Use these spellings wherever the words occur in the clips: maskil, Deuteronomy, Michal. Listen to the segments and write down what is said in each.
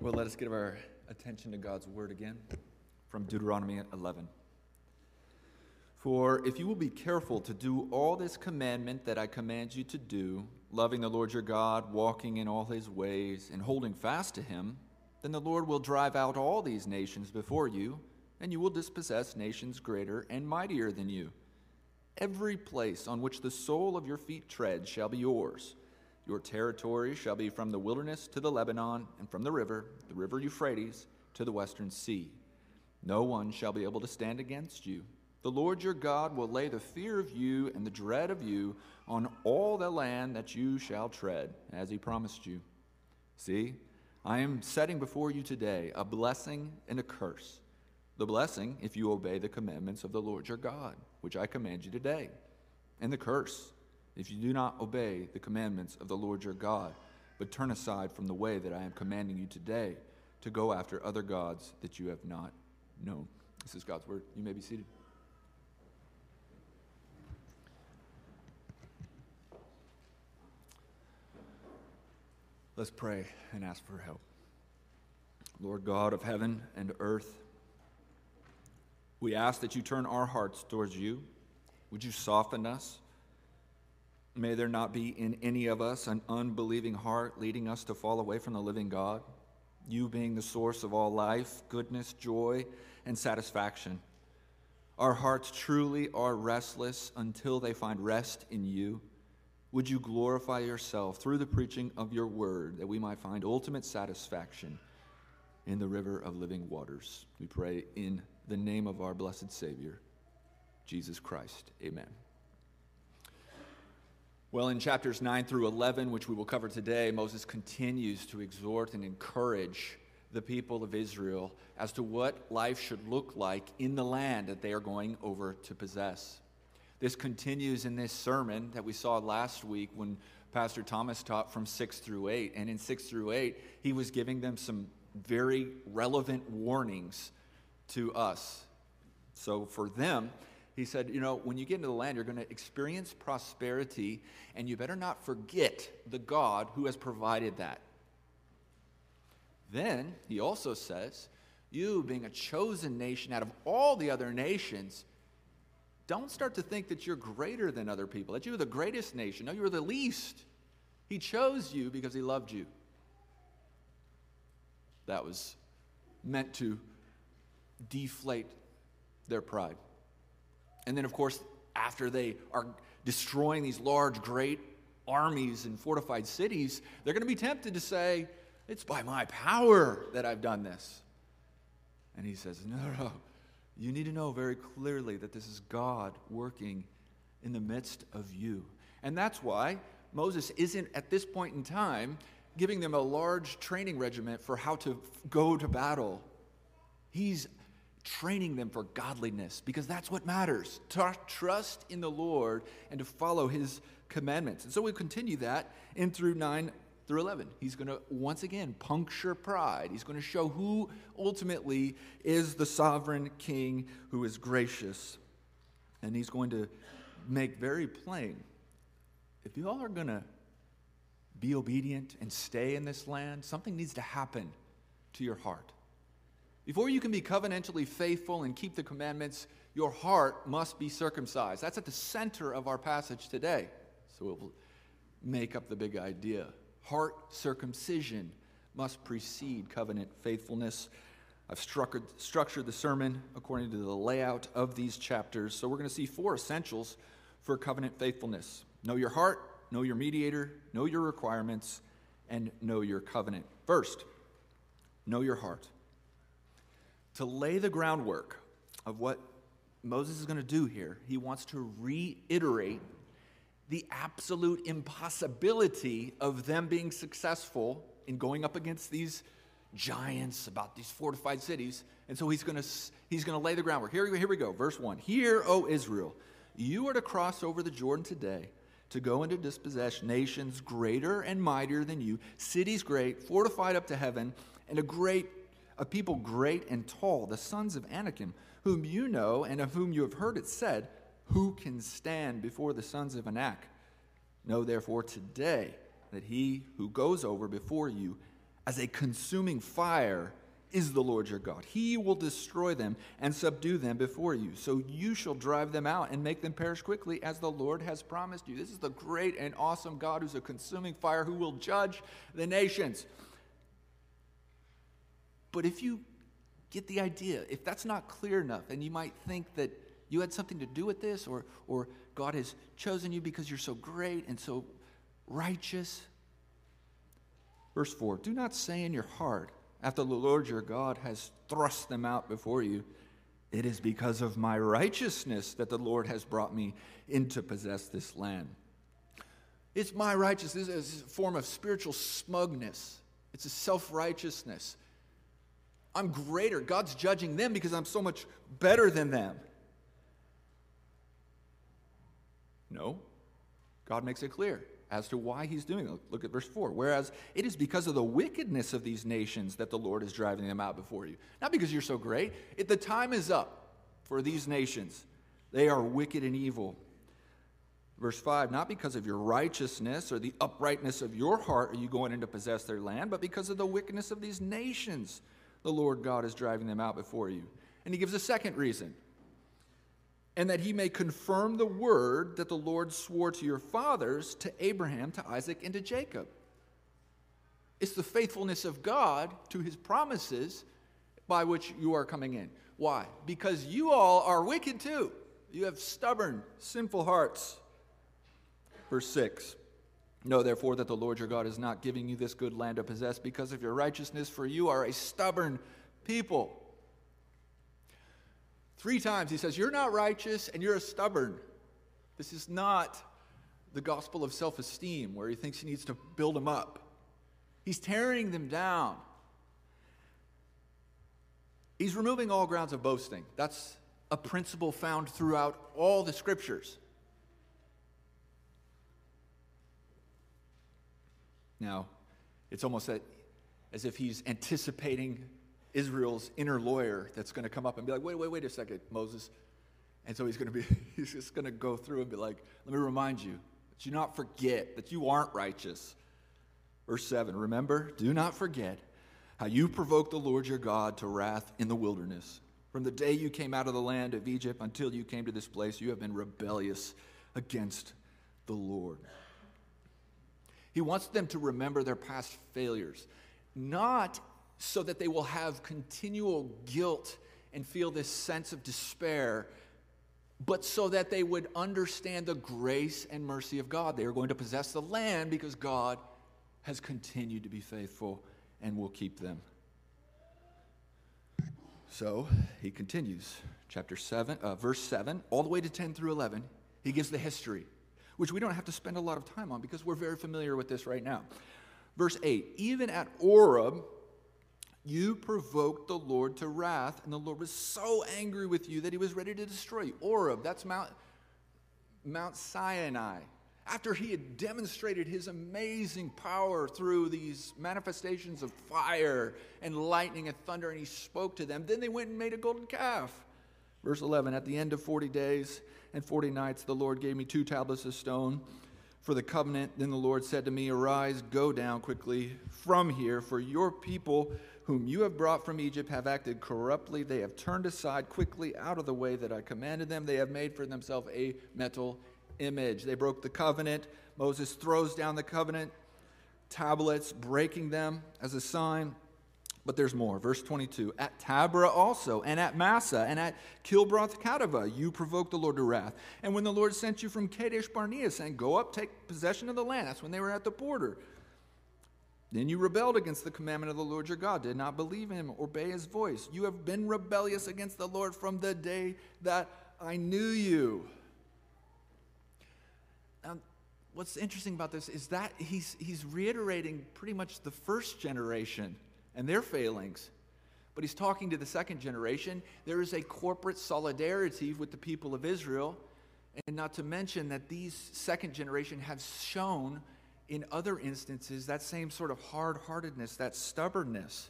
Well, let us give our attention to God's word again from Deuteronomy 11. For if you will be careful to do all this commandment that I command you to do, loving the Lord your God, walking in all his ways, and holding fast to him, then the Lord will drive out all these nations before you, and you will dispossess nations greater and mightier than you. Every place on which the sole of your feet treads shall be yours. Your territory shall be from the wilderness to the Lebanon, and from the river Euphrates, to the western sea. No one shall be able to stand against you. The Lord your God will lay the fear of you and the dread of you on all the land that you shall tread, as he promised you. See, I am setting before you today a blessing and a curse. The blessing, if you obey the commandments of the Lord your God, which I command you today, and the curse, if you do not obey the commandments of the Lord your God, but turn aside from the way that I am commanding you today to go after other gods that you have not known. This is God's word. You may be seated. Let's pray and ask for help. Lord God of heaven and earth, we ask that you turn our hearts towards you. Would you soften us? May there not be in any of us an unbelieving heart leading us to fall away from the living God, you being the source of all life, goodness, joy, and satisfaction. Our hearts truly are restless until they find rest in you. Would you glorify yourself through the preaching of your word, that we might find ultimate satisfaction in the river of living waters? We pray in the name of our blessed Savior, Jesus Christ. Amen. Well, in chapters 9 through 11, which we will cover today, Moses continues to exhort and encourage the people of Israel as to what life should look like in the land that they are going over to possess. This continues in this sermon that we saw last week when Pastor Thomas taught from 6 through 8. And in 6 through 8, he was giving them some very relevant warnings to us. So for them, he said, you know, when you get into the land, you're going to experience prosperity, and you better not forget the God who has provided that. Then he also says, you being a chosen nation out of all the other nations, don't start to think that you're greater than other people, that you're the greatest nation. No, you're the least. He chose you because he loved you. That was meant to deflate their pride. And then, of course, after they are destroying these large, great armies and fortified cities, they're going to be tempted to say, it's by my power that I've done this. And he says, no, you need to know very clearly that this is God working in the midst of you. And that's why Moses isn't, at this point in time, giving them a large training regiment for how to go to battle. He's training them for godliness, because that's what matters. Trust in the Lord and to follow his commandments. And so we continue that in through 9 through 11. He's going to once again puncture pride. He's going to show who ultimately is the sovereign king who is gracious. And he's going to make very plain, if you all are going to be obedient and stay in this land, something needs to happen to your heart. Before you can be covenantally faithful and keep the commandments, your heart must be circumcised. That's at the center of our passage today. So it will make up the big idea. Heart circumcision must precede covenant faithfulness. I've structured the sermon according to the layout of these chapters. So we're going to see four essentials for covenant faithfulness. Know your heart, know your mediator, know your requirements, and know your covenant. First, know your heart. To lay the groundwork of what Moses is going to do here, he wants to reiterate the absolute impossibility of them being successful in going up against these giants, about these fortified cities. And so he's going to lay the groundwork. Here we go. Verse 1. Hear, O Israel, you are to cross over the Jordan today to go into dispossess nations greater and mightier than you, cities great, fortified up to heaven, and a people great and tall, the sons of Anakim, whom you know and of whom you have heard it said, who can stand before the sons of Anak? Know therefore today that he who goes over before you as a consuming fire is the Lord your God. He will destroy them and subdue them before you. So you shall drive them out and make them perish quickly, as the Lord has promised you. This is the great and awesome God who's a consuming fire, who will judge the nations. But if you get the idea, if that's not clear enough, and you might think that you had something to do with this, or God has chosen you because you're so great and so righteous. Verse 4, do not say in your heart, after the Lord your God has thrust them out before you, it is because of my righteousness that the Lord has brought me in to possess this land. It's my righteousness. This is a form of spiritual smugness. It's a self-righteousness. I'm greater. God's judging them because I'm so much better than them. No, God makes it clear as to why he's doing it. Look at verse 4. Whereas it is because of the wickedness of these nations that the Lord is driving them out before you. Not because you're so great. The time is up for these nations. They are wicked and evil. Verse 5, not because of your righteousness or the uprightness of your heart are you going in to possess their land, but because of the wickedness of these nations the Lord God is driving them out before you. And he gives a second reason. And that he may confirm the word that the Lord swore to your fathers, to Abraham, to Isaac, and to Jacob. It's the faithfulness of God to his promises by which you are coming in. Why? Because you all are wicked too. You have stubborn, sinful hearts. Verse 6. Know therefore that the Lord your God is not giving you this good land to possess because of your righteousness, for you are a stubborn people. 3 times he says, you're not righteous and you're stubborn. This is not the gospel of self-esteem where he thinks he needs to build them up. He's tearing them down. He's removing all grounds of boasting. That's a principle found throughout all the scriptures. Now, it's almost as if he's anticipating Israel's inner lawyer that's going to come up and be like, wait a second, Moses. And so he's just going to go through and be like, let me remind you, do not forget that you aren't righteous. Verse 7, remember, do not forget how you provoked the Lord your God to wrath in the wilderness. From the day you came out of the land of Egypt until you came to this place, you have been rebellious against the Lord. He wants them to remember their past failures, not so that they will have continual guilt and feel this sense of despair, but so that they would understand the grace and mercy of God. They are going to possess the land because God has continued to be faithful and will keep them. So he continues, chapter 7, verse 7, all the way to 10 through 11, he gives the history, which we don't have to spend a lot of time on because we're very familiar with this right now. Verse 8, even at Oreb, you provoked the Lord to wrath, and the Lord was so angry with you that he was ready to destroy you. Oreb, that's Mount Sinai. After he had demonstrated his amazing power through these manifestations of fire and lightning and thunder, and he spoke to them, then they went and made a golden calf. Verse 11, at the end of 40 days and 40 nights, the Lord gave me 2 tablets of stone for the covenant. Then the Lord said to me, arise, go down quickly from here, for your people whom you have brought from Egypt have acted corruptly. They have turned aside quickly out of the way that I commanded them. They have made for themselves a metal image. They broke the covenant. Moses throws down the covenant tablets, breaking them as a sign. But there's more. Verse 22, at Tabra also, and at Massa, and at Kilbroth-Katavah, you provoked the Lord to wrath. And when the Lord sent you from Kadesh Barnea, saying, go up, take possession of the land. That's when they were at the border. Then you rebelled against the commandment of the Lord your God, did not believe him, obey his voice. You have been rebellious against the Lord from the day that I knew you. Now, what's interesting about this is that he's reiterating pretty much the first generation and their failings. But he's talking to the second generation. There is a corporate solidarity with the people of Israel, and not to mention that these second generation have shown in other instances that same sort of hard-heartedness, that stubbornness.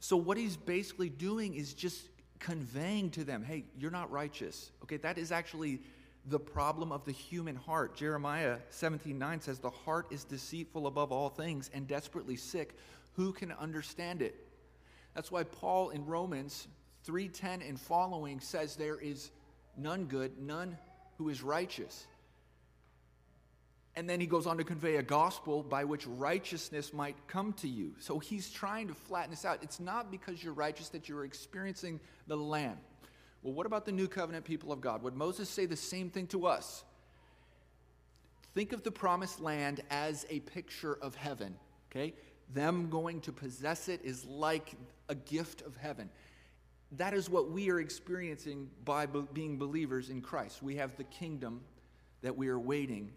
So what he's basically doing is just conveying to them, hey, you're not righteous. Okay, that is actually the problem of the human heart. Jeremiah 17:9 says, the heart is deceitful above all things and desperately sick. Who can understand it? That's why Paul in Romans 3:10 and following says there is none good, none who is righteous. And then he goes on to convey a gospel by which righteousness might come to you. So he's trying to flatten this out. It's not because you're righteous that you're experiencing the Lamb. Well, what about the New Covenant people of God? Would Moses say the same thing to us? Think of the promised land as a picture of heaven, okay? Them going to possess it is like a gift of heaven. That is what we are experiencing by being believers in Christ. We have the kingdom that we are waiting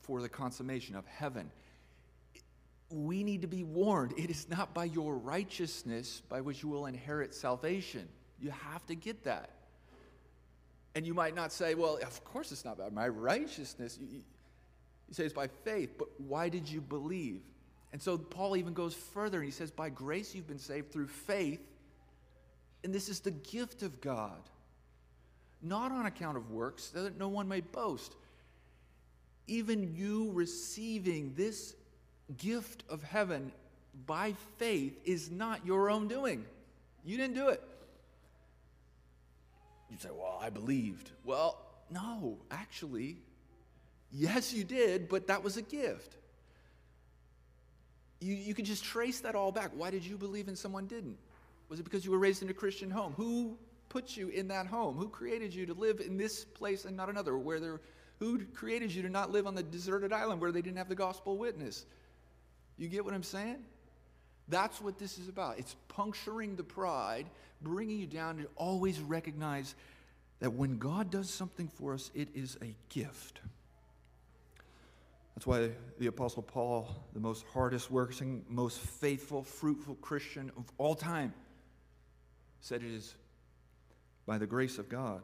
for the consummation of heaven. We need to be warned. It is not by your righteousness by which you will inherit salvation. You have to get that. And you might not say, well, of course it's not by my righteousness. You say it's by faith, but why did you believe? And so Paul even goes further. He says, by grace you've been saved through faith, and this is the gift of God, not on account of works, that no one may boast. Even you receiving this gift of heaven by faith is not your own doing. You didn't do it. You say, well, I believed. Well, no, actually, yes, you did, but that was a gift. You can just trace that all back. Why did you believe and someone didn't? Was it because you were raised in a Christian home? Who put you in that home? Who created you to live in this place and not another? Who created you to not live on the deserted island where they didn't have the gospel witness? You get what I'm saying? That's what this is about. It's puncturing the pride, bringing you down, and always recognize that when God does something for us, it is a gift. That's why the Apostle Paul, the most hardest working, most faithful, fruitful Christian of all time, said it is by the grace of God,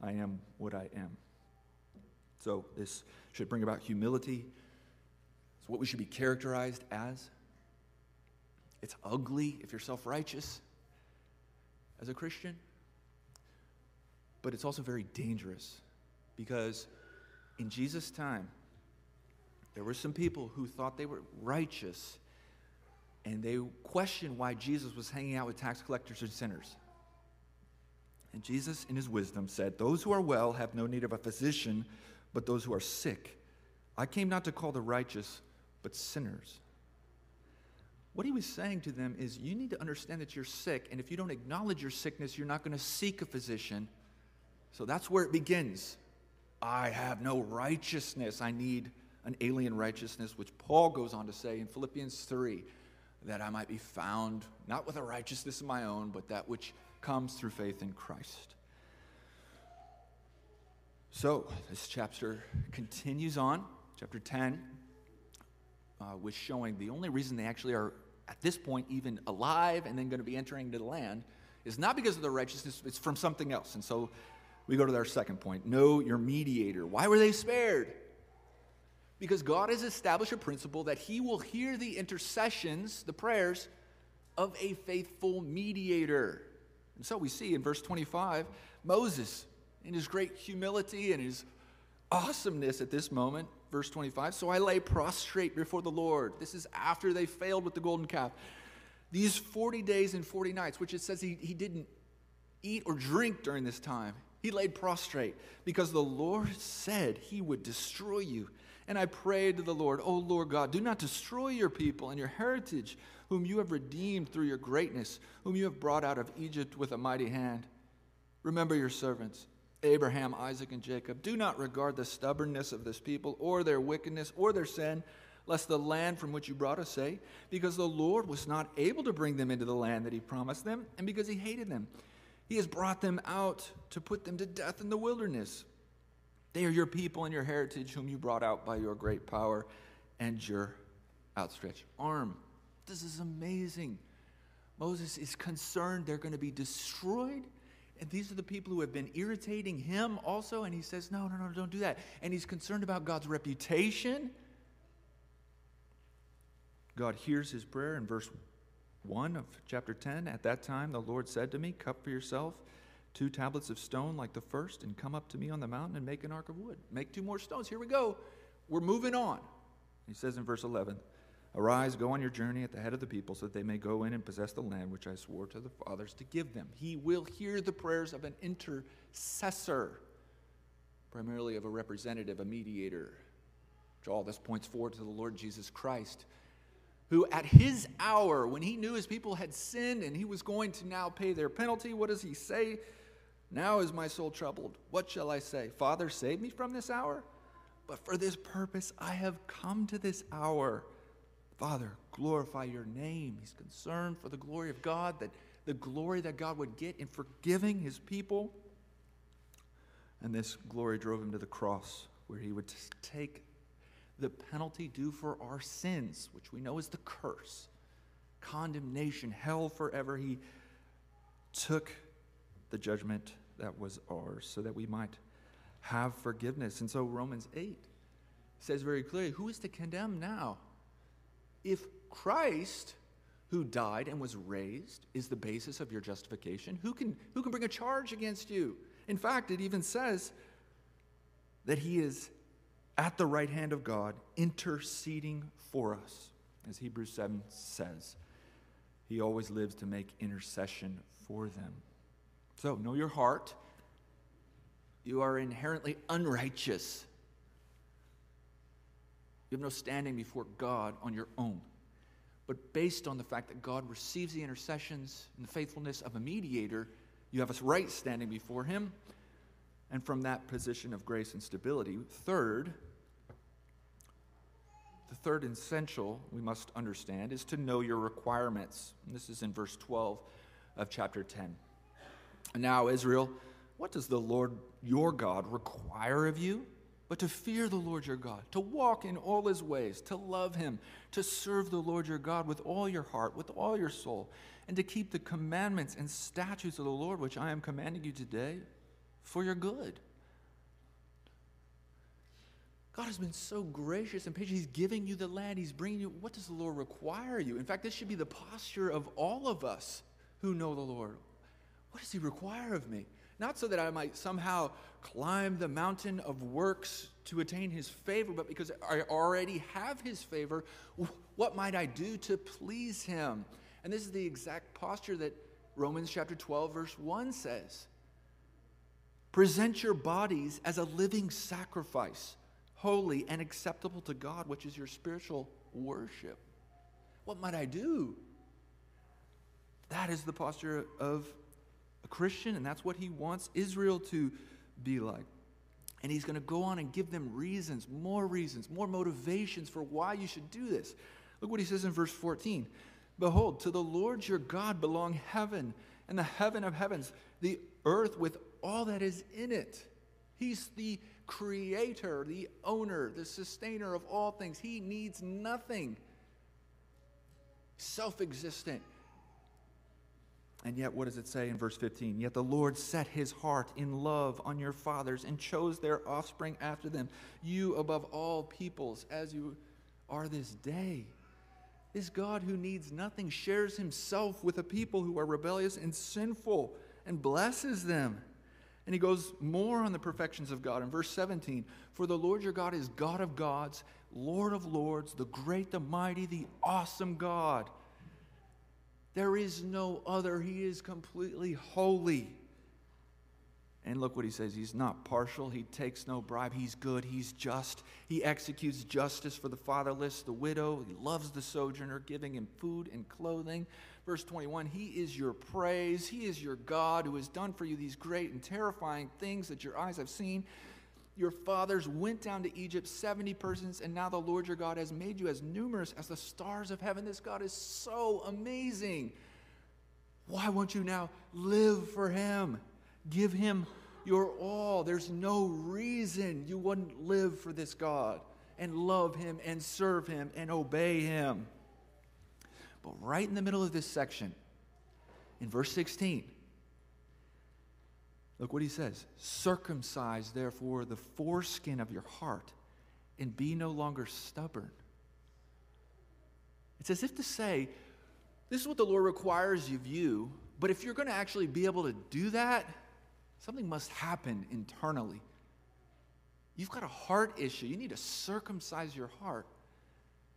I am what I am. So this should bring about humility. It's what we should be characterized as. It's ugly if you're self-righteous as a Christian. But it's also very dangerous, because in Jesus' time, there were some people who thought they were righteous, and they questioned why Jesus was hanging out with tax collectors and sinners. And Jesus, in his wisdom, said, "Those who are well have no need of a physician, but those who are sick. I came not to call the righteous, but sinners." What he was saying to them is, you need to understand that you're sick, and if you don't acknowledge your sickness, you're not going to seek a physician. So that's where it begins. I have no righteousness. I need an alien righteousness, which Paul goes on to say in Philippians 3, that I might be found, not with a righteousness of my own, but that which comes through faith in Christ. So this chapter continues on, chapter 10, was showing the only reason they actually are at this point even alive and then going to be entering into the land is not because of their righteousness, it's from something else. And so we go to their second point, know your mediator. Why were they spared? Because God has established a principle that he will hear the intercessions, the prayers, of a faithful mediator. And so we see in verse 25, Moses, in his great humility and his awesomeness at this moment, verse 25, so I lay prostrate before the Lord. This is after they failed with the golden calf. These 40 days and 40 nights, which it says he didn't eat or drink during this time. He laid prostrate because the Lord said he would destroy you. And I prayed to the Lord, O Lord God, do not destroy your people and your heritage, whom you have redeemed through your greatness, whom you have brought out of Egypt with a mighty hand. Remember your servants, Abraham, Isaac, and Jacob. Do not regard the stubbornness of this people or their wickedness or their sin, lest the land from which you brought us say, because the Lord was not able to bring them into the land that he promised them, and because he hated them. He has brought them out to put them to death in the wilderness. They are your people and your heritage, whom you brought out by your great power and your outstretched arm. This is amazing. Moses is concerned they're going to be destroyed. And these are the people who have been irritating him also. And he says, no, don't do that. And he's concerned about God's reputation. God hears his prayer in verse 1 of chapter 10. At that time, the Lord said to me, cup for yourself two tablets of stone like the first, and come up to me on the mountain and make an ark of wood. Make two more stones. Here we go. We're moving on. He says in verse 11, arise, go on your journey at the head of the people so that they may go in and possess the land which I swore to the fathers to give them. He will hear the prayers of an intercessor, primarily of a representative, a mediator. Which all this points forward to the Lord Jesus Christ, who at his hour, when he knew his people had sinned and he was going to now pay their penalty, what does he say? Now is my soul troubled. What shall I say? Father, save me from this hour? But for this purpose I have come to this hour. Father, glorify your name. He's concerned for the glory of God, that the glory that God would get in forgiving his people. And this glory drove him to the cross, where he would take the penalty due for our sins, which we know is the curse, condemnation, hell forever. He took the judgment that was ours so that we might have forgiveness. And so Romans 8 says very clearly, who is to condemn now? If Christ, who died and was raised, is the basis of your justification, who can bring a charge against you? In fact, it even says that he is at the right hand of God, interceding for us. As Hebrews 7 says, he always lives to make intercession for them. So, know your heart. You are inherently unrighteous. You have no standing before God on your own. But based on the fact that God receives the intercessions and the faithfulness of a mediator, you have a right standing before him. And from that position of grace and stability, the third essential we must understand is to know your requirements. And this is in verse 12 of chapter 10. Now, Israel, what does the Lord your God require of you? But to fear the Lord your God, to walk in all his ways, to love him, to serve the Lord your God with all your heart, with all your soul, and to keep the commandments and statutes of the Lord, which I am commanding you today, for your good. God has been so gracious and patient. He's giving you the land. He's bringing you. What does the Lord require you? In fact, this should be the posture of all of us who know the Lord. What does he require of me? Not so that I might somehow climb the mountain of works to attain his favor, but because I already have his favor, what might I do to please him? And this is the exact posture that Romans chapter 12, verse 1 says. Present your bodies as a living sacrifice, holy and acceptable to God, which is your spiritual worship. What might I do? That is the posture of a Christian, and that's what he wants Israel to be like. And he's going to go on and give them reasons, more motivations for why you should do this. Look what he says in verse 14. Behold, to the Lord your God belong heaven and the heaven of heavens, the earth with all that is in it. He's the creator, the owner, the sustainer of all things. He needs nothing. Self-existent. And yet, what does it say in verse 15? Yet the Lord set his heart in love on your fathers and chose their offspring after them, you above all peoples, as you are this day. This God who needs nothing shares himself with a people who are rebellious and sinful and blesses them. And he goes more on the perfections of God. In verse 17, for the Lord your God is God of gods, Lord of lords, the great, the mighty, the awesome God. There is no other. He is completely holy. And look what he says. He's not partial. He takes no bribe. He's good. He's just. He executes justice for the fatherless, the widow. He loves the sojourner, giving him food and clothing. Verse 21, he is your praise. He is your God who has done for you these great and terrifying things that your eyes have seen. Your fathers went down to Egypt, 70 persons, and now the Lord your God has made you as numerous as the stars of heaven. This God is so amazing. Why won't you now live for him? Give him your all. There's no reason you wouldn't live for this God and love him and serve him and obey him. But right in the middle of this section, in verse 16, look what he says. Circumcise, therefore, the foreskin of your heart and be no longer stubborn. It's as if to say, this is what the Lord requires of you, but if you're going to actually be able to do that, Something must happen internally. You've got a heart issue. You need to circumcise your heart.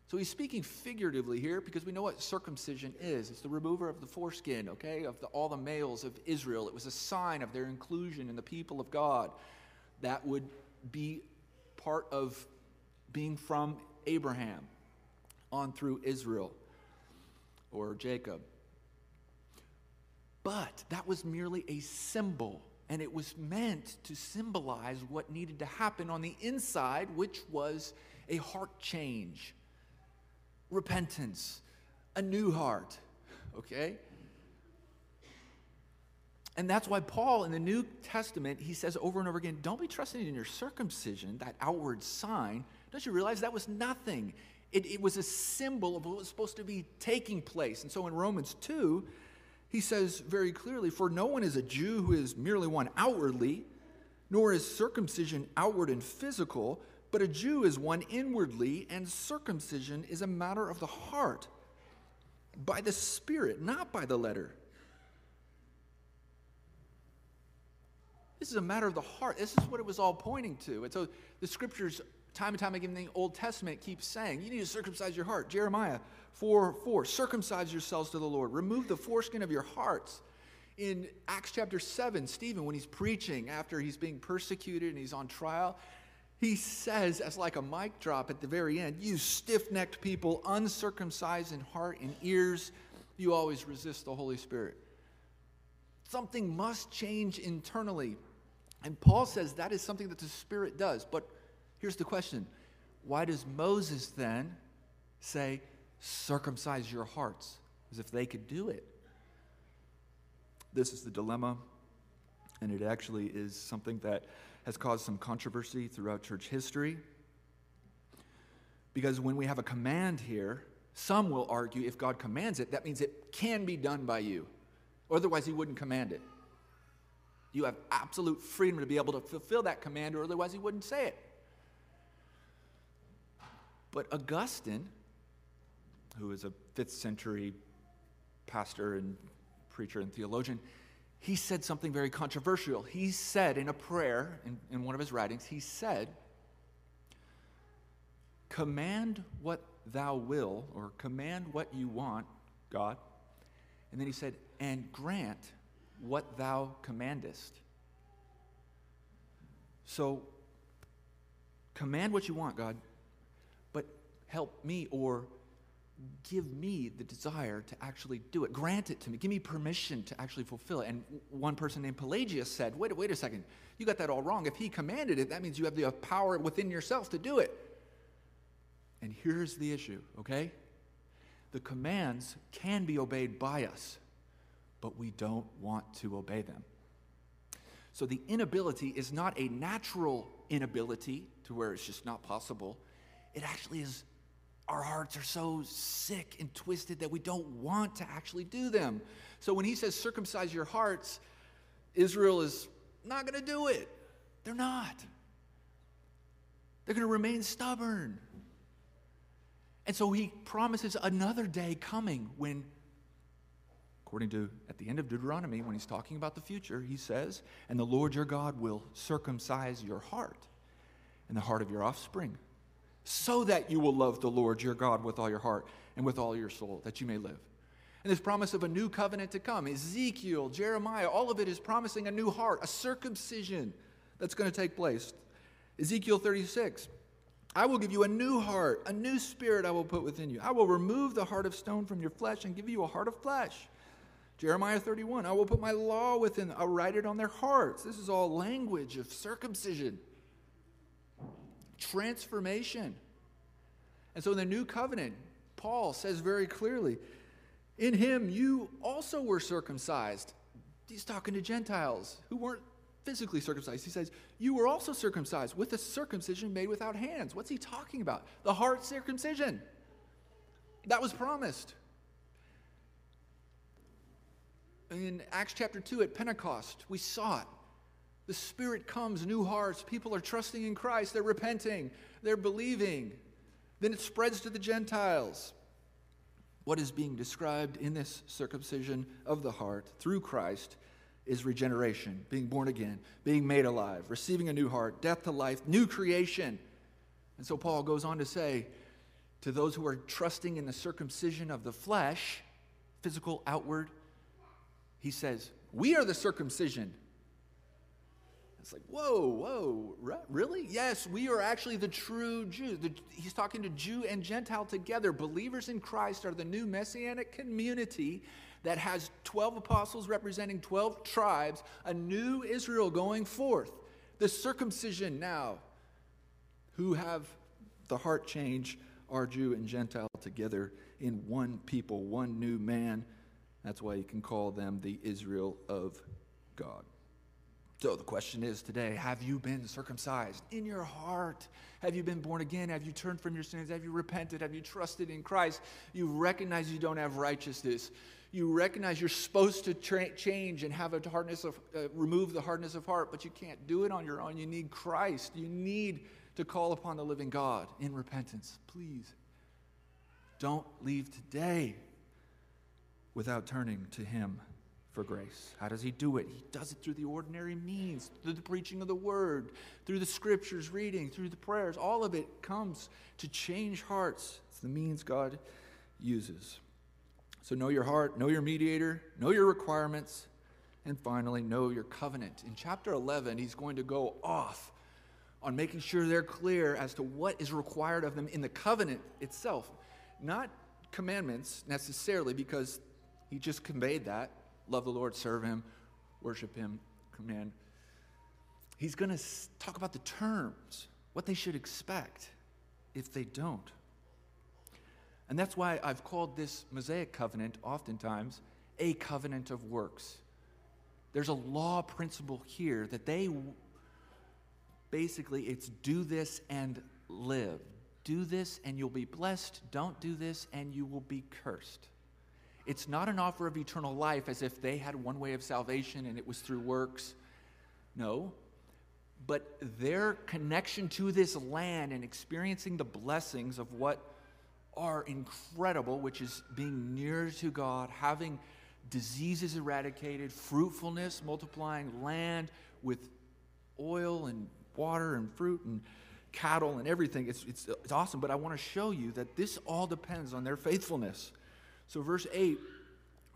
So he's speaking figuratively here because we know what circumcision is. It's the remover of the foreskin, okay, of all the males of Israel. It was a sign of their inclusion in the people of God. That would be part of being from Abraham on through Israel or Jacob. But that was merely a symbol, and it was meant to symbolize what needed to happen on the inside, which was a heart change. Repentance, a new heart, okay? And that's why Paul in the New Testament, he says over and over again, don't be trusting in your circumcision, that outward sign. Don't you realize that was nothing? It was a symbol of what was supposed to be taking place. And so in Romans 2, he says very clearly, for no one is a Jew who is merely one outwardly, nor is circumcision outward and physical, but a Jew is one inwardly, and circumcision is a matter of the heart, by the Spirit, not by the letter. This is a matter of the heart. This is what it was all pointing to. And so the Scriptures, time and time again in the Old Testament, keep saying, you need to circumcise your heart. Jeremiah 4:4, circumcise yourselves to the Lord. Remove the foreskin of your hearts. In Acts chapter 7, Stephen, when he's preaching after he's being persecuted and he's on trial, he says, as like a mic drop at the very end, you stiff-necked people, uncircumcised in heart and ears, you always resist the Holy Spirit. Something must change internally. And Paul says that is something that the Spirit does. But here's the question. Why does Moses then say, circumcise your hearts? As if they could do it. This is the dilemma. And it actually is something that has caused some controversy throughout church history. Because when we have a command here, some will argue if God commands it, that means it can be done by you. Otherwise, he wouldn't command it. You have absolute freedom to be able to fulfill that command, or otherwise he wouldn't say it. But Augustine, who is a 5th century pastor and preacher and theologian, he said something very controversial. He said in a prayer, in one of his writings, he said, command what thou will, or command what you want, God. And then he said, and grant what thou commandest. So, command what you want, God, but help me, or give me the desire to actually do it. Grant it to me. Give me permission to actually fulfill it. And one person named Pelagius said, wait a second. You got that all wrong. If he commanded it, that means you have the power within yourself to do it. And here's the issue, okay? The commands can be obeyed by us, but we don't want to obey them. So the inability is not a natural inability to where it's just not possible. It actually is. Our hearts are so sick and twisted that we don't want to actually do them. So when he says circumcise your hearts, Israel is not going to do it. They're not. They're going to remain stubborn. And so he promises another day coming when, according to at the end of Deuteronomy, when he's talking about the future, he says, and the Lord your God will circumcise your heart and the heart of your offspring, so that you will love the Lord your God with all your heart and with all your soul, that you may live. And this promise of a new covenant to come, Ezekiel, Jeremiah, all of it is promising a new heart, a circumcision that's going to take place. Ezekiel 36, I will give you a new heart, a new spirit I will put within you. I will remove the heart of stone from your flesh and give you a heart of flesh. Jeremiah 31, I will put my law within, I'll write it on their hearts. This is all language of circumcision. Transformation. And so in the new covenant, Paul says very clearly, in him you also were circumcised. He's talking to Gentiles who weren't physically circumcised. He says, you were also circumcised with a circumcision made without hands. What's he talking about? The heart circumcision. That was promised. In Acts chapter 2 at Pentecost, we saw it. The Spirit comes, new hearts. People are trusting in Christ. They're repenting. They're believing. Then it spreads to the Gentiles. What is being described in this circumcision of the heart through Christ is regeneration, being born again, being made alive, receiving a new heart, death to life, new creation. And so Paul goes on to say, to those who are trusting in the circumcision of the flesh, physical, outward, he says, we are the circumcision. It's like, whoa, really? Yes, we are actually the true Jews. He's talking to Jew and Gentile together. Believers in Christ are the new Messianic community that has 12 apostles representing 12 tribes, a new Israel going forth. The circumcision now, who have the heart change, are Jew and Gentile together in one people, one new man. That's why you can call them the Israel of God. So the question is today, have you been circumcised in your heart? Have you been born again? Have you turned from your sins? Have you repented? Have you trusted in Christ? You recognize you don't have righteousness. You recognize you're supposed to change and have a hardness of, remove the hardness of heart, but you can't do it on your own. You need Christ. You need to call upon the living God in repentance. Please don't leave today without turning to Him for grace. How does He do it? He does it through the ordinary means, through the preaching of the Word, through the Scriptures, reading, through the prayers. All of it comes to change hearts. It's the means God uses. So know your heart, know your mediator, know your requirements, and finally, know your covenant. In chapter 11, he's going to go off on making sure they're clear as to what is required of them in the covenant itself. Not commandments necessarily, because he just conveyed that. Love the Lord, serve Him, worship Him, command. He's going to talk about the terms, what they should expect if they don't. And that's why I've called this Mosaic covenant oftentimes a covenant of works. There's a law principle here that they basically, it's do this and live. Do this and you'll be blessed. Don't do this and you will be cursed. It's not an offer of eternal life as if they had one way of salvation and it was through works. No. But their connection to this land and experiencing the blessings of what are incredible, which is being near to God, having diseases eradicated, fruitfulness, multiplying land with oil and water and fruit and cattle and everything. It's awesome, but I want to show you that this all depends on their faithfulness. So verse 8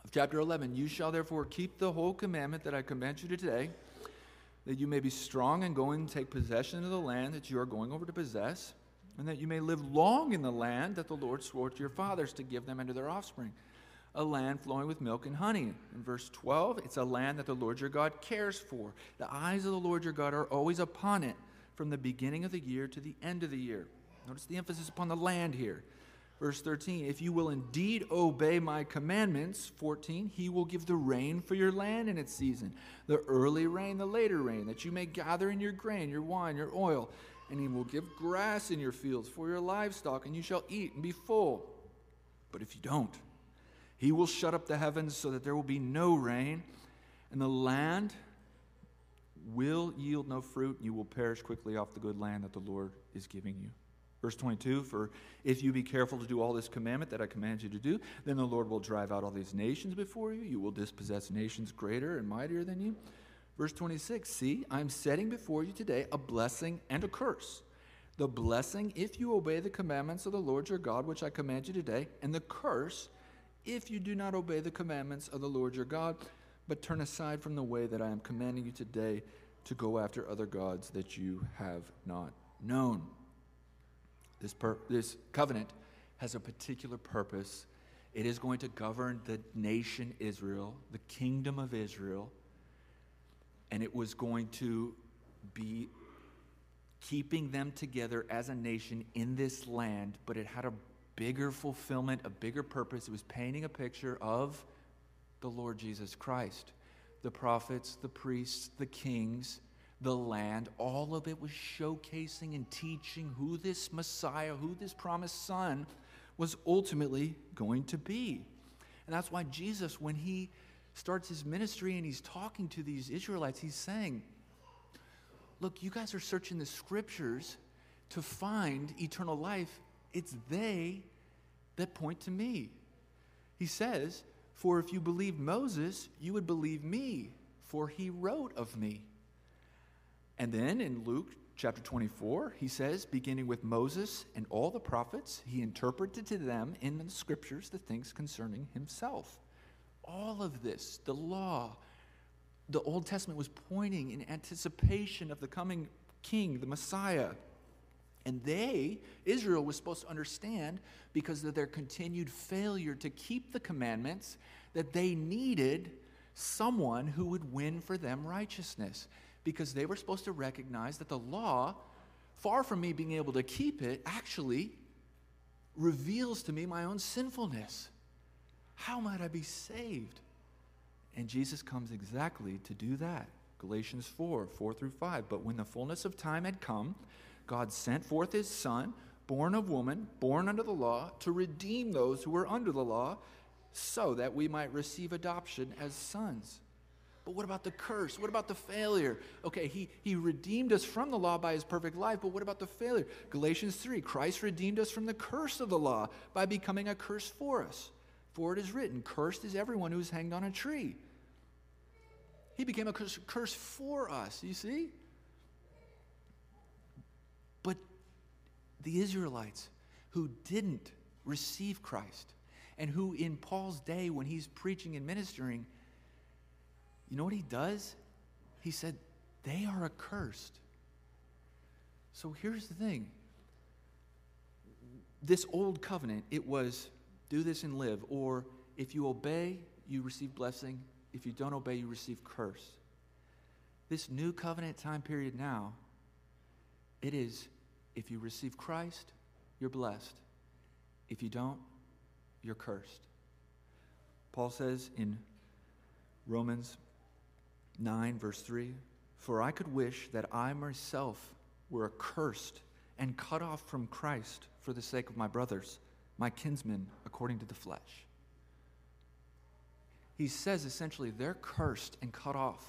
of chapter 11, you shall therefore keep the whole commandment that I command you today, that you may be strong and going and take possession of the land that you are going over to possess, and that you may live long in the land that the Lord swore to your fathers to give them and to their offspring, a land flowing with milk and honey. In verse 12, it's a land that the Lord your God cares for. The eyes of the Lord your God are always upon it from the beginning of the year to the end of the year. Notice the emphasis upon the land here. Verse 13, if you will indeed obey my commandments, 14, he will give the rain for your land in its season, the early rain, the later rain, that you may gather in your grain, your wine, your oil, and he will give grass in your fields for your livestock, and you shall eat and be full. But if you don't, he will shut up the heavens so that there will be no rain, and the land will yield no fruit, and you will perish quickly off the good land that the Lord is giving you. Verse 22, for if you be careful to do all this commandment that I command you to do, then the Lord will drive out all these nations before you. You will dispossess nations greater and mightier than you. Verse 26, see, I'm setting before you today a blessing and a curse. The blessing, if you obey the commandments of the Lord your God, which I command you today, and the curse, if you do not obey the commandments of the Lord your God, but turn aside from the way that I am commanding you today to go after other gods that you have not known. This covenant has a particular purpose. It is going to govern the nation Israel, the kingdom of Israel, and it was going to be keeping them together as a nation in this land, but it had a bigger fulfillment, a bigger purpose. It was painting a picture of the Lord Jesus Christ, the prophets, the priests, the kings, the land. All of it was showcasing and teaching who this Messiah, who this promised son was ultimately going to be. And that's why Jesus, when he starts his ministry and he's talking to these Israelites, he's saying, look, you guys are searching the Scriptures to find eternal life. It's they that point to me. He says, for if you believed Moses, you would believe me. for he wrote of me. And then in Luke chapter 24, he says, beginning with Moses and all the prophets, he interpreted to them in the scriptures the things concerning himself. All of this, the law, the Old Testament was pointing in anticipation of the coming king, the Messiah. And Israel was supposed to understand, because of their continued failure to keep the commandments, that they needed someone who would win for them righteousness. Because they were supposed to recognize that the law, far from me being able to keep it, actually reveals to me my own sinfulness. How might I be saved? And Jesus comes exactly to do that. Galatians 4:4-5. But when the fullness of time had come, God sent forth his Son, born of woman, born under the law, to redeem those who were under the law, so that we might receive adoption as sons. But what about the curse? What about the failure? Okay, he redeemed us from the law by his perfect life, but what about the failure? Galatians 3, Christ redeemed us from the curse of the law by becoming a curse for us. For it is written, cursed is everyone who is hanged on a tree. He became a curse for us, you see? But the Israelites who didn't receive Christ, and who in Paul's day when he's preaching and ministering, you know what he does? He said, they are accursed. So here's the thing. This old covenant, it was do this and live, or if you obey, you receive blessing. If you don't obey, you receive curse. This new covenant time period now, it is if you receive Christ, you're blessed. If you don't, you're cursed. Paul says in Romans 9:3, for I could wish that I myself were accursed and cut off from Christ for the sake of my brothers, my kinsmen, according to the flesh. He says essentially they're cursed and cut off.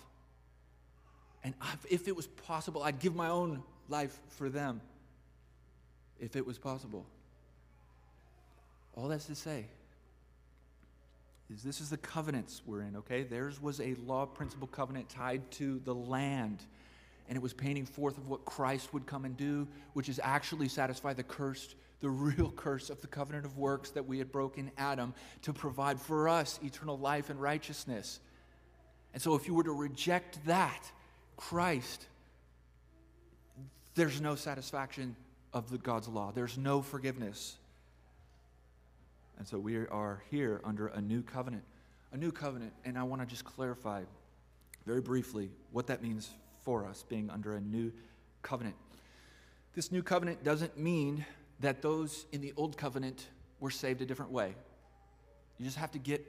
And if it was possible, I'd give my own life for them. If it was possible. All that's to say is this is the covenants we're in, okay? Theirs was a law principle covenant tied to the land. And it was painting forth of what Christ would come and do, which is actually satisfy the curse, the real curse of the covenant of works that we had broken in Adam, to provide for us eternal life and righteousness. And so if you were to reject that, Christ, there's no satisfaction of God's law. There's no forgiveness. And so we are here under a new covenant. And I want to just clarify very briefly what that means for us, being under a new covenant. This new covenant doesn't mean that those in the old covenant were saved a different way. You just have to get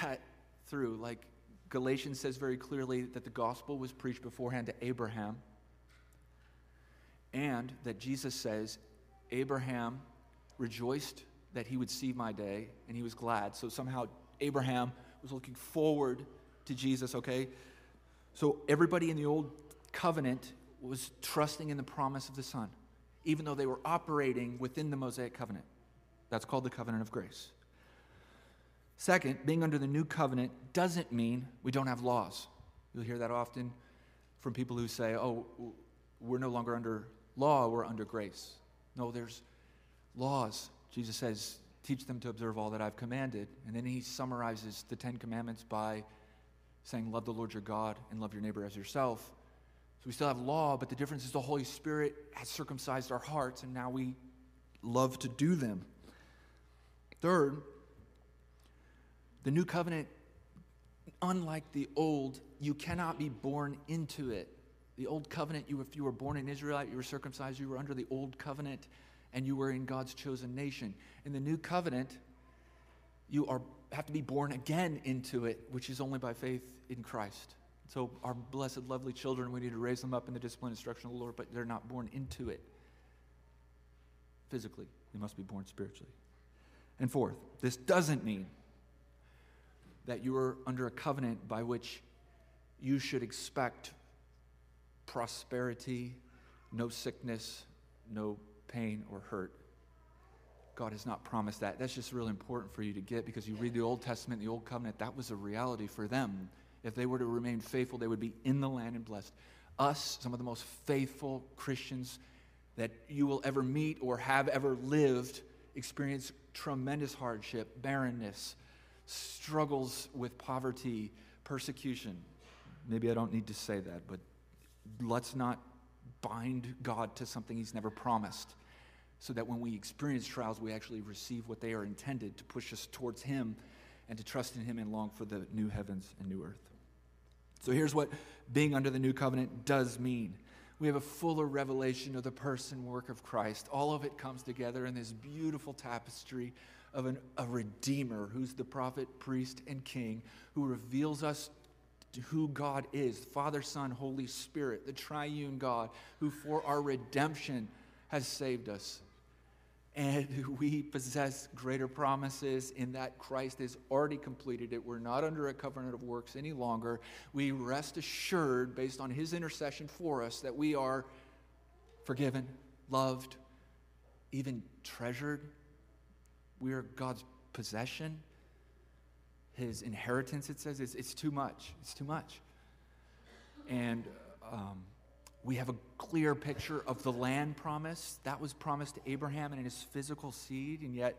that through. Like Galatians says very clearly that the gospel was preached beforehand to Abraham, and that Jesus says, Abraham rejoiced that he would see my day, and he was glad. So somehow Abraham was looking forward to Jesus, okay? So everybody in the old covenant was trusting in the promise of the Son, even though they were operating within the Mosaic covenant. That's called the covenant of grace. Second, being under the new covenant doesn't mean we don't have laws. You'll hear that often from people who say, oh, we're no longer under law, we're under grace. No, there's laws. Jesus says, teach them to observe all that I've commanded. And then he summarizes the 10 commandments by saying, love the Lord your God and love your neighbor as yourself. So we still have law, but the difference is the Holy Spirit has circumcised our hearts, and now we love to do them. Third, the new covenant, unlike the old, you cannot be born into it. The old covenant, if you were born an Israelite, you were circumcised, you were under the old covenant, and you were in God's chosen nation. In the new covenant, you have to be born again into it, which is only by faith in Christ. So our blessed, lovely children, we need to raise them up in the discipline and instruction of the Lord, but they're not born into it physically. They must be born spiritually. And fourth, this doesn't mean that you are under a covenant by which you should expect prosperity, no sickness, no pain or hurt. God has not promised that. That's just really important for you to get, because you read the Old Testament, the Old Covenant, that was a reality for them. If they were to remain faithful, they would be in the land and blessed. Us, some of the most faithful Christians that you will ever meet or have ever lived, experience tremendous hardship, barrenness, struggles with poverty, persecution. Maybe I don't need to say that, but let's not bind God to something he's never promised, so that when we experience trials, we actually receive what they are intended to push us towards him and to trust in him and long for the new heavens and new earth. So here's what being under the new covenant does mean. We have a fuller revelation of the person work of Christ. All of it comes together in this beautiful tapestry of a Redeemer who's the prophet, priest, and king, who reveals us to who God is, Father, Son, Holy Spirit, the triune God, who for our redemption has saved us. And we possess greater promises in that Christ has already completed it. We're not under a covenant of works any longer. We rest assured, based on his intercession for us, that we are forgiven, loved, even treasured. We are God's possession, his inheritance, it says. It's too much. It's too much. And we have a clear picture of the land promise. That was promised to Abraham and his physical seed, and yet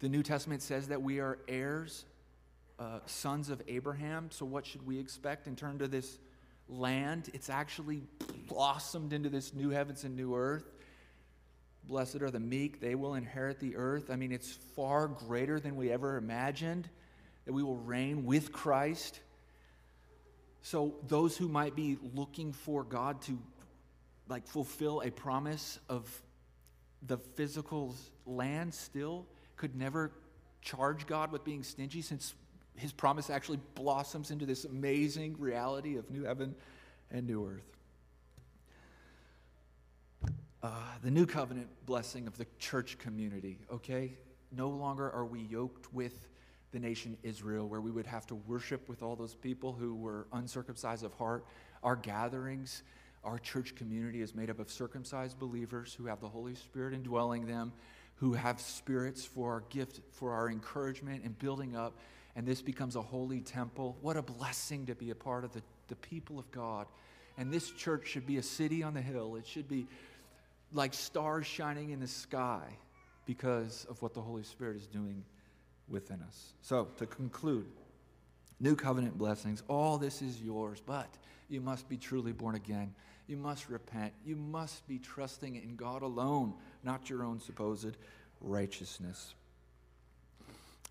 the New Testament says that we are heirs, sons of Abraham. So what should we expect in terms of this land? It's actually blossomed into this new heavens and new earth. Blessed are the meek, they will inherit the earth. I mean, it's far greater than we ever imagined, that we will reign with Christ. So those who might be looking for God to fulfill a promise of the physical land still could never charge God with being stingy, since his promise actually blossoms into this amazing reality of new heaven and new earth. The new covenant blessing of the church community, okay? No longer are we yoked with the nation Israel, where we would have to worship with all those people who were uncircumcised of heart. Our gatherings, our church community is made up of circumcised believers who have the Holy Spirit indwelling them, who have spirits for our gift, for our encouragement and building up, and this becomes a holy temple. What a blessing to be a part of the people of God. And this church should be a city on the hill. It should be like stars shining in the sky because of what the Holy Spirit is doing within us. So, to conclude, new covenant blessings, all this is yours, but you must be truly born again. You must repent. You must be trusting in God alone, not your own supposed righteousness.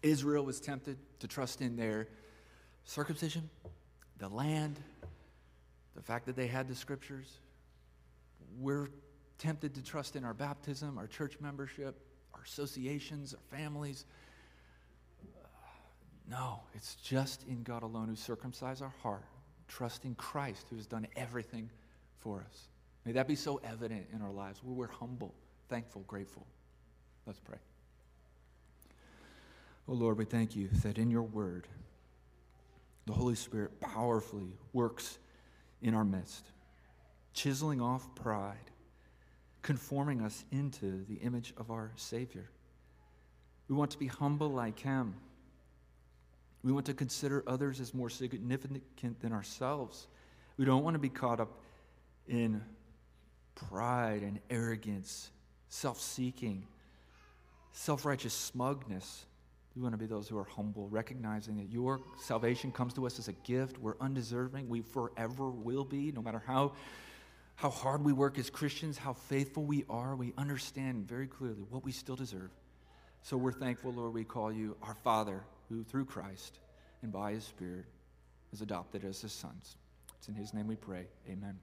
Israel was tempted to trust in their circumcision, the land, the fact that they had the scriptures. We're tempted to trust in our baptism, our church membership, our associations, our families. No, it's just in God alone, who circumcised our heart. Trust in Christ, who has done everything for us. May that be so evident in our lives, where we're humble, thankful, grateful. Let's pray. Oh Lord, we thank you that in your word, the Holy Spirit powerfully works in our midst, chiseling off pride, conforming us into the image of our Savior. We want to be humble like him. We want to consider others as more significant than ourselves. We don't want to be caught up in pride and arrogance, self-seeking, self-righteous smugness. We want to be those who are humble, recognizing that your salvation comes to us as a gift. We're undeserving. We forever will be, no matter how hard we work as Christians, how faithful we are. We understand very clearly what we still deserve. So we're thankful, Lord, we call you our Father, who through Christ and by his Spirit has adopted us as sons. It's in his name we pray. Amen.